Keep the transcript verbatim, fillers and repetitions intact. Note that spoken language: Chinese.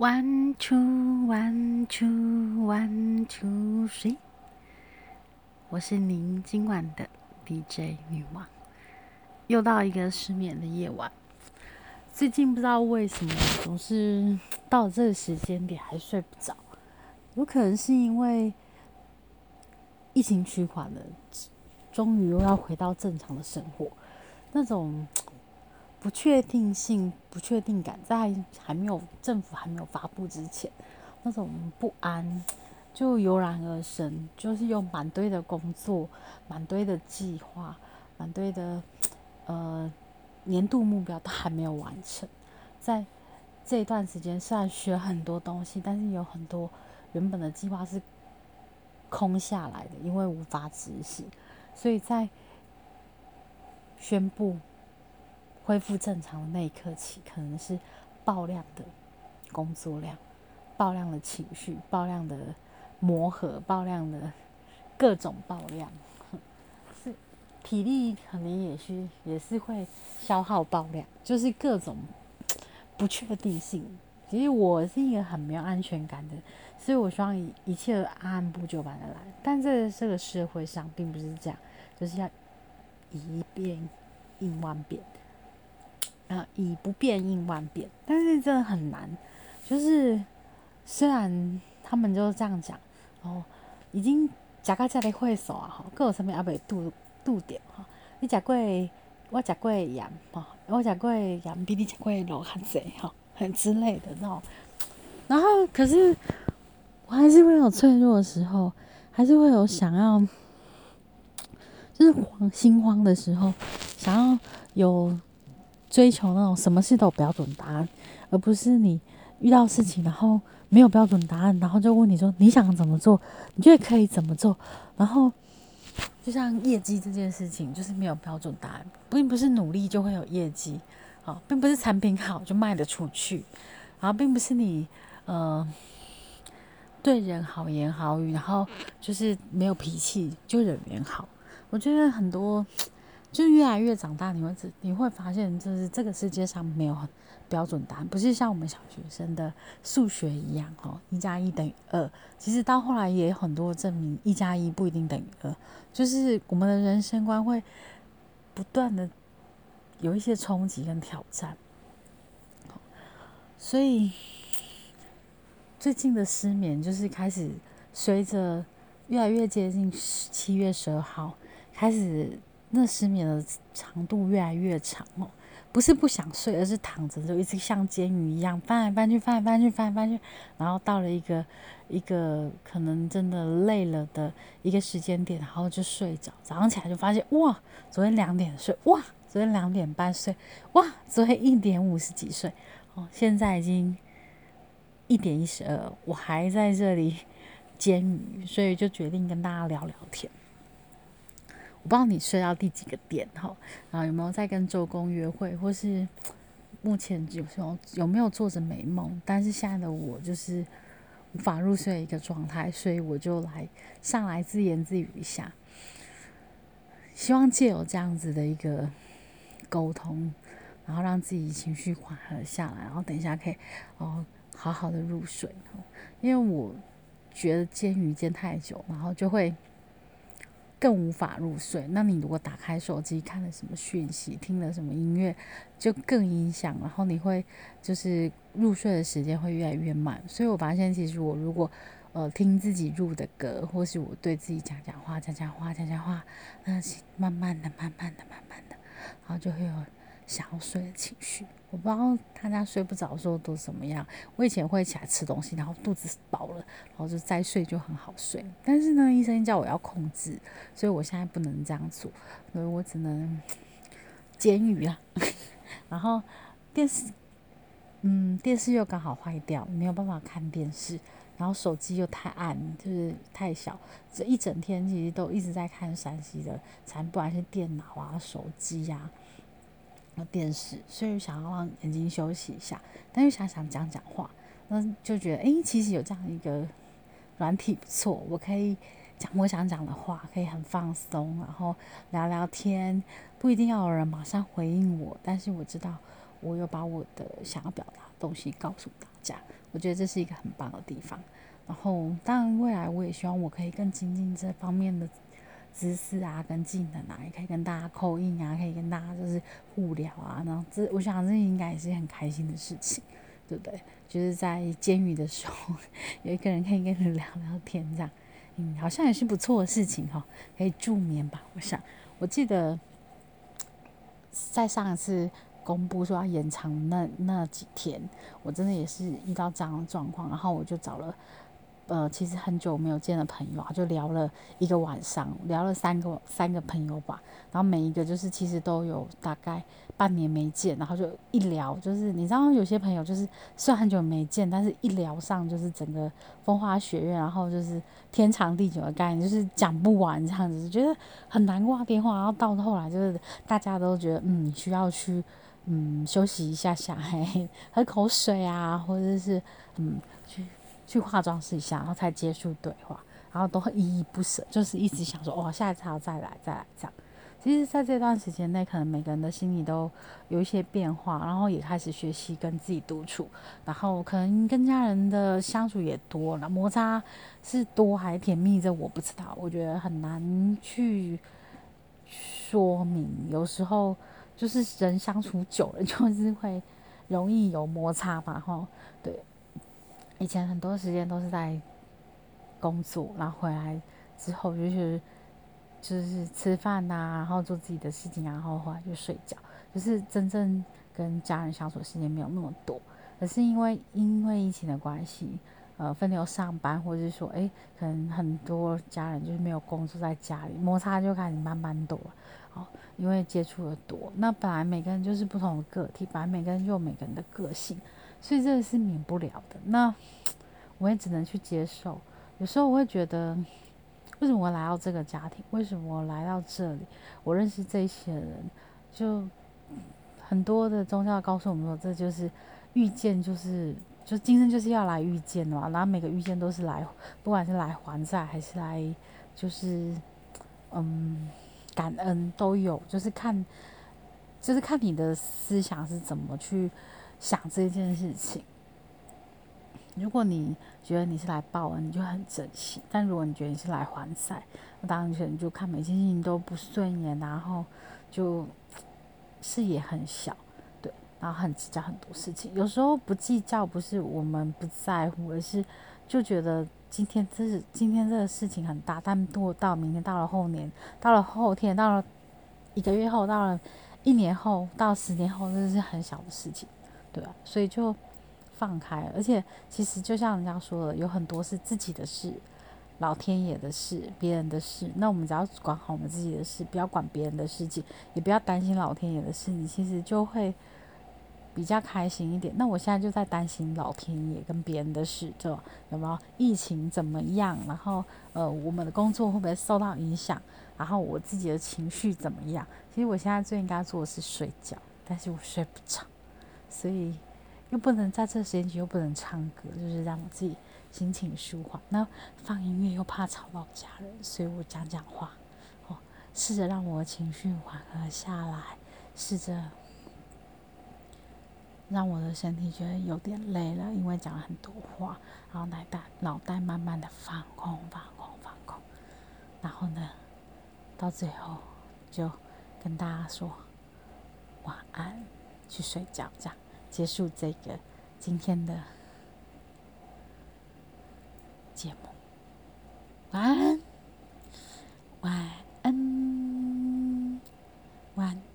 One two one two one two three， 我是您今晚的 D J 女王。又到一个失眠的夜晚，最近不知道为什么总是到了这个时间点还睡不着，有可能是因为疫情趋缓了，终于又要回到正常的生活，那种不确定性、不确定感，在还没有政府还没有发布之前，那种不安就油然而生，就是有满堆的工作、满堆的计划、满堆的呃年度目标都还没有完成。在这一段时间，虽然学很多东西，但是有很多原本的计划是空下来的，因为无法执行。所以在宣布恢复正常的那一刻起，可能是爆量的工作量、爆量的情绪、爆量的磨合、爆量的各种爆量，是体力可能也是也是会消耗爆量，就是各种不确定性。其实我是一个很没有安全感的，所以我希望一一切按部就班的来，但这这个社会上并不是这样，就是要以变应万变。呃，以不变应万变，但是真的很难。就是虽然他们就这样讲，哦，已经食到这里岁数啊，吼，佫有甚物还袂拄拄着吼？你食过，我食过盐吼，我食过盐比你食过肉较济吼，很之类的那种。然后，可是我还是会有脆弱的时候，还是会有想要，就是慌心慌的时候，想要有。追求那种什么事都有标准答案，而不是你遇到事情然后没有标准答案，然后就问你说你想怎么做，你觉得可以怎么做。然后就像业绩这件事情，就是没有标准答案，并不是努力就会有业绩，哦，并不是产品好就卖得出去，然后并不是你呃对人好言好语，然后就是没有脾气就人缘好。我觉得很多。就越来越长大，你会你会发现，就是这个世界上没有标准答案，不是像我们小学生的数学一样，哦，一加一等于二。其实到后来也有很多证明，一加一不一定等于二。就是我们的人生观会不断的有一些冲击跟挑战，所以最近的失眠就是开始随着越来越接近七月十二号开始。那失眠的长度越来越长哦，不是不想睡，而是躺着就一直像监狱一样翻来翻去、翻来翻去、翻来翻去，然后到了一个一个可能真的累了的一个时间点，然后就睡着。早上起来就发现，哇，昨天两点睡，哇，昨天两点半睡，哇，昨天一点五十几睡，哦，现在已经一点一十二，我还在这里监狱，所以就决定跟大家聊聊天。我不知道你睡到第几个点哈，然后有没有在跟周公约会，或是目前有时候有没有做着美梦？但是现在的我就是无法入睡的一个状态，所以我就来上来自言自语一下，希望藉由这样子的一个沟通，然后让自己情绪缓和下来，然后等一下可以哦好好的入睡，因为我觉得煎鱼煎太久，然后就会。更无法入睡。那你如果打开手机看了什么讯息，听了什么音乐，就更影响。然后你会就是入睡的时间会越来越慢。所以我发现，其实我如果呃听自己入的歌，或是我对自己讲讲话、讲讲话、讲讲话，那慢慢的、慢慢的、慢慢的，然后就会有想要睡的情绪。我不知道大家睡不着的时候都怎么样。我以前会起来吃东西，然后肚子饱了，然后就再睡就很好睡。但是呢，医生叫我要控制，所以我现在不能这样做，所以我只能煎鱼啊。然后电视，嗯，电视又刚好坏掉，没有办法看电视。然后手机又太暗，就是太小，这一整天其实都一直在看山西的产品，不管是电脑啊、手机啊。电视，所以想要让眼睛休息一下，但又想想讲讲话，那就觉得，哎，其实有这样一个软体不错，我可以讲我想讲的话，可以很放松，然后聊聊天，不一定要有人马上回应我，但是我知道我有把我的想要表达的东西告诉大家。架，我觉得这是一个很棒的地方。然后当然未来我也希望我可以更精进这方面的知识啊跟技能啊，也可以跟大家call in啊，可以跟大家就是互聊啊，然后这我想这应该也是很开心的事情，对不对？就是在监狱的时候有一个人可以跟你聊聊天这样，嗯，好像也是不错的事情哦，可以助眠吧。我想我记得在上一次公布说要延长那那几天，我真的也是遇到这样的状况，然后我就找了呃，其实很久没有见的朋友啊，就聊了一个晚上，聊了三个三个朋友吧，然后每一个就是其实都有大概半年没见，然后就一聊，就是你知道有些朋友就是虽然很久没见，但是一聊上就是整个风花雪月，然后就是天长地久的概念，就是讲不完这样子，觉得很难挂电话，然后到后来就是大家都觉得嗯需要去嗯休息一下下，嘿，喝口水啊，或者是嗯去。去化妆室一下，然后才结束对话，然后都很依依不舍，就是一直想说哦，下一次要再来再来这样。其实在这段时间内，可能每个人的心里都有一些变化，然后也开始学习跟自己独处，然后可能跟家人的相处也多了，摩擦是多还是甜蜜这我不知道，我觉得很难去说明。有时候就是人相处久了，就是会容易有摩擦吧，吼，对。以前很多时间都是在工作，然后回来之后就是就是吃饭啊，然后做自己的事情，然后回来就睡觉，就是真正跟家人相处的时间没有那么多。可是因为因为疫情的关系，呃，分流上班，或者是说，哎，可能很多家人就是没有工作在家里，摩擦就开始慢慢多了。哦，因为接触的多，那本来每个人就是不同的个体，本来每个人就有每个人的个性。所以这个是免不了的，那我也只能去接受。有时候我会觉得，为什么我来到这个家庭？为什么我来到这里？我认识这些人，就很多的宗教告诉我们说，这就是遇见，就是就今生就是要来遇见的嘛。然后每个遇见都是来，不管是来还债还是来，就是嗯感恩都有，就是看，就是看你的思想是怎么去。想这件事情，如果你觉得你是来报恩，你就很珍惜；但如果你觉得你是来还债，那当然就看每件事情都不顺眼，然后就视野很小，对，然后很计较很多事情。有时候不计较不是我们不在乎，而是就觉得今天这是今天这个事情很大，但拖到明天，到了后年，到了后天，到了一个月后，到了一年后，到十年后，这是很小的事情。对啊，所以就放开了，而且其实就像人家说的，有很多是自己的事，老天爷的事，别人的事，那我们只要管好我们自己的事，不要管别人的事情，也不要担心老天爷的事，你其实就会比较开心一点。那我现在就在担心老天爷跟别人的事，就有没有疫情怎么样，然后呃我们的工作会不会受到影响，然后我自己的情绪怎么样。其实我现在最应该做的是睡觉，但是我睡不着，所以又不能在这时间局，又不能唱歌，就是让我自己心情舒缓。那放音乐又怕吵到家人，所以我讲讲话，哦，试着让我的情绪缓和下来，试着让我的身体觉得有点累了，因为讲了很多话，然后脑袋脑袋慢慢的放空放空放空，然后呢，到最后就跟大家说晚安。去睡觉，这样结束这个今天的节目。晚安，晚安，晚安。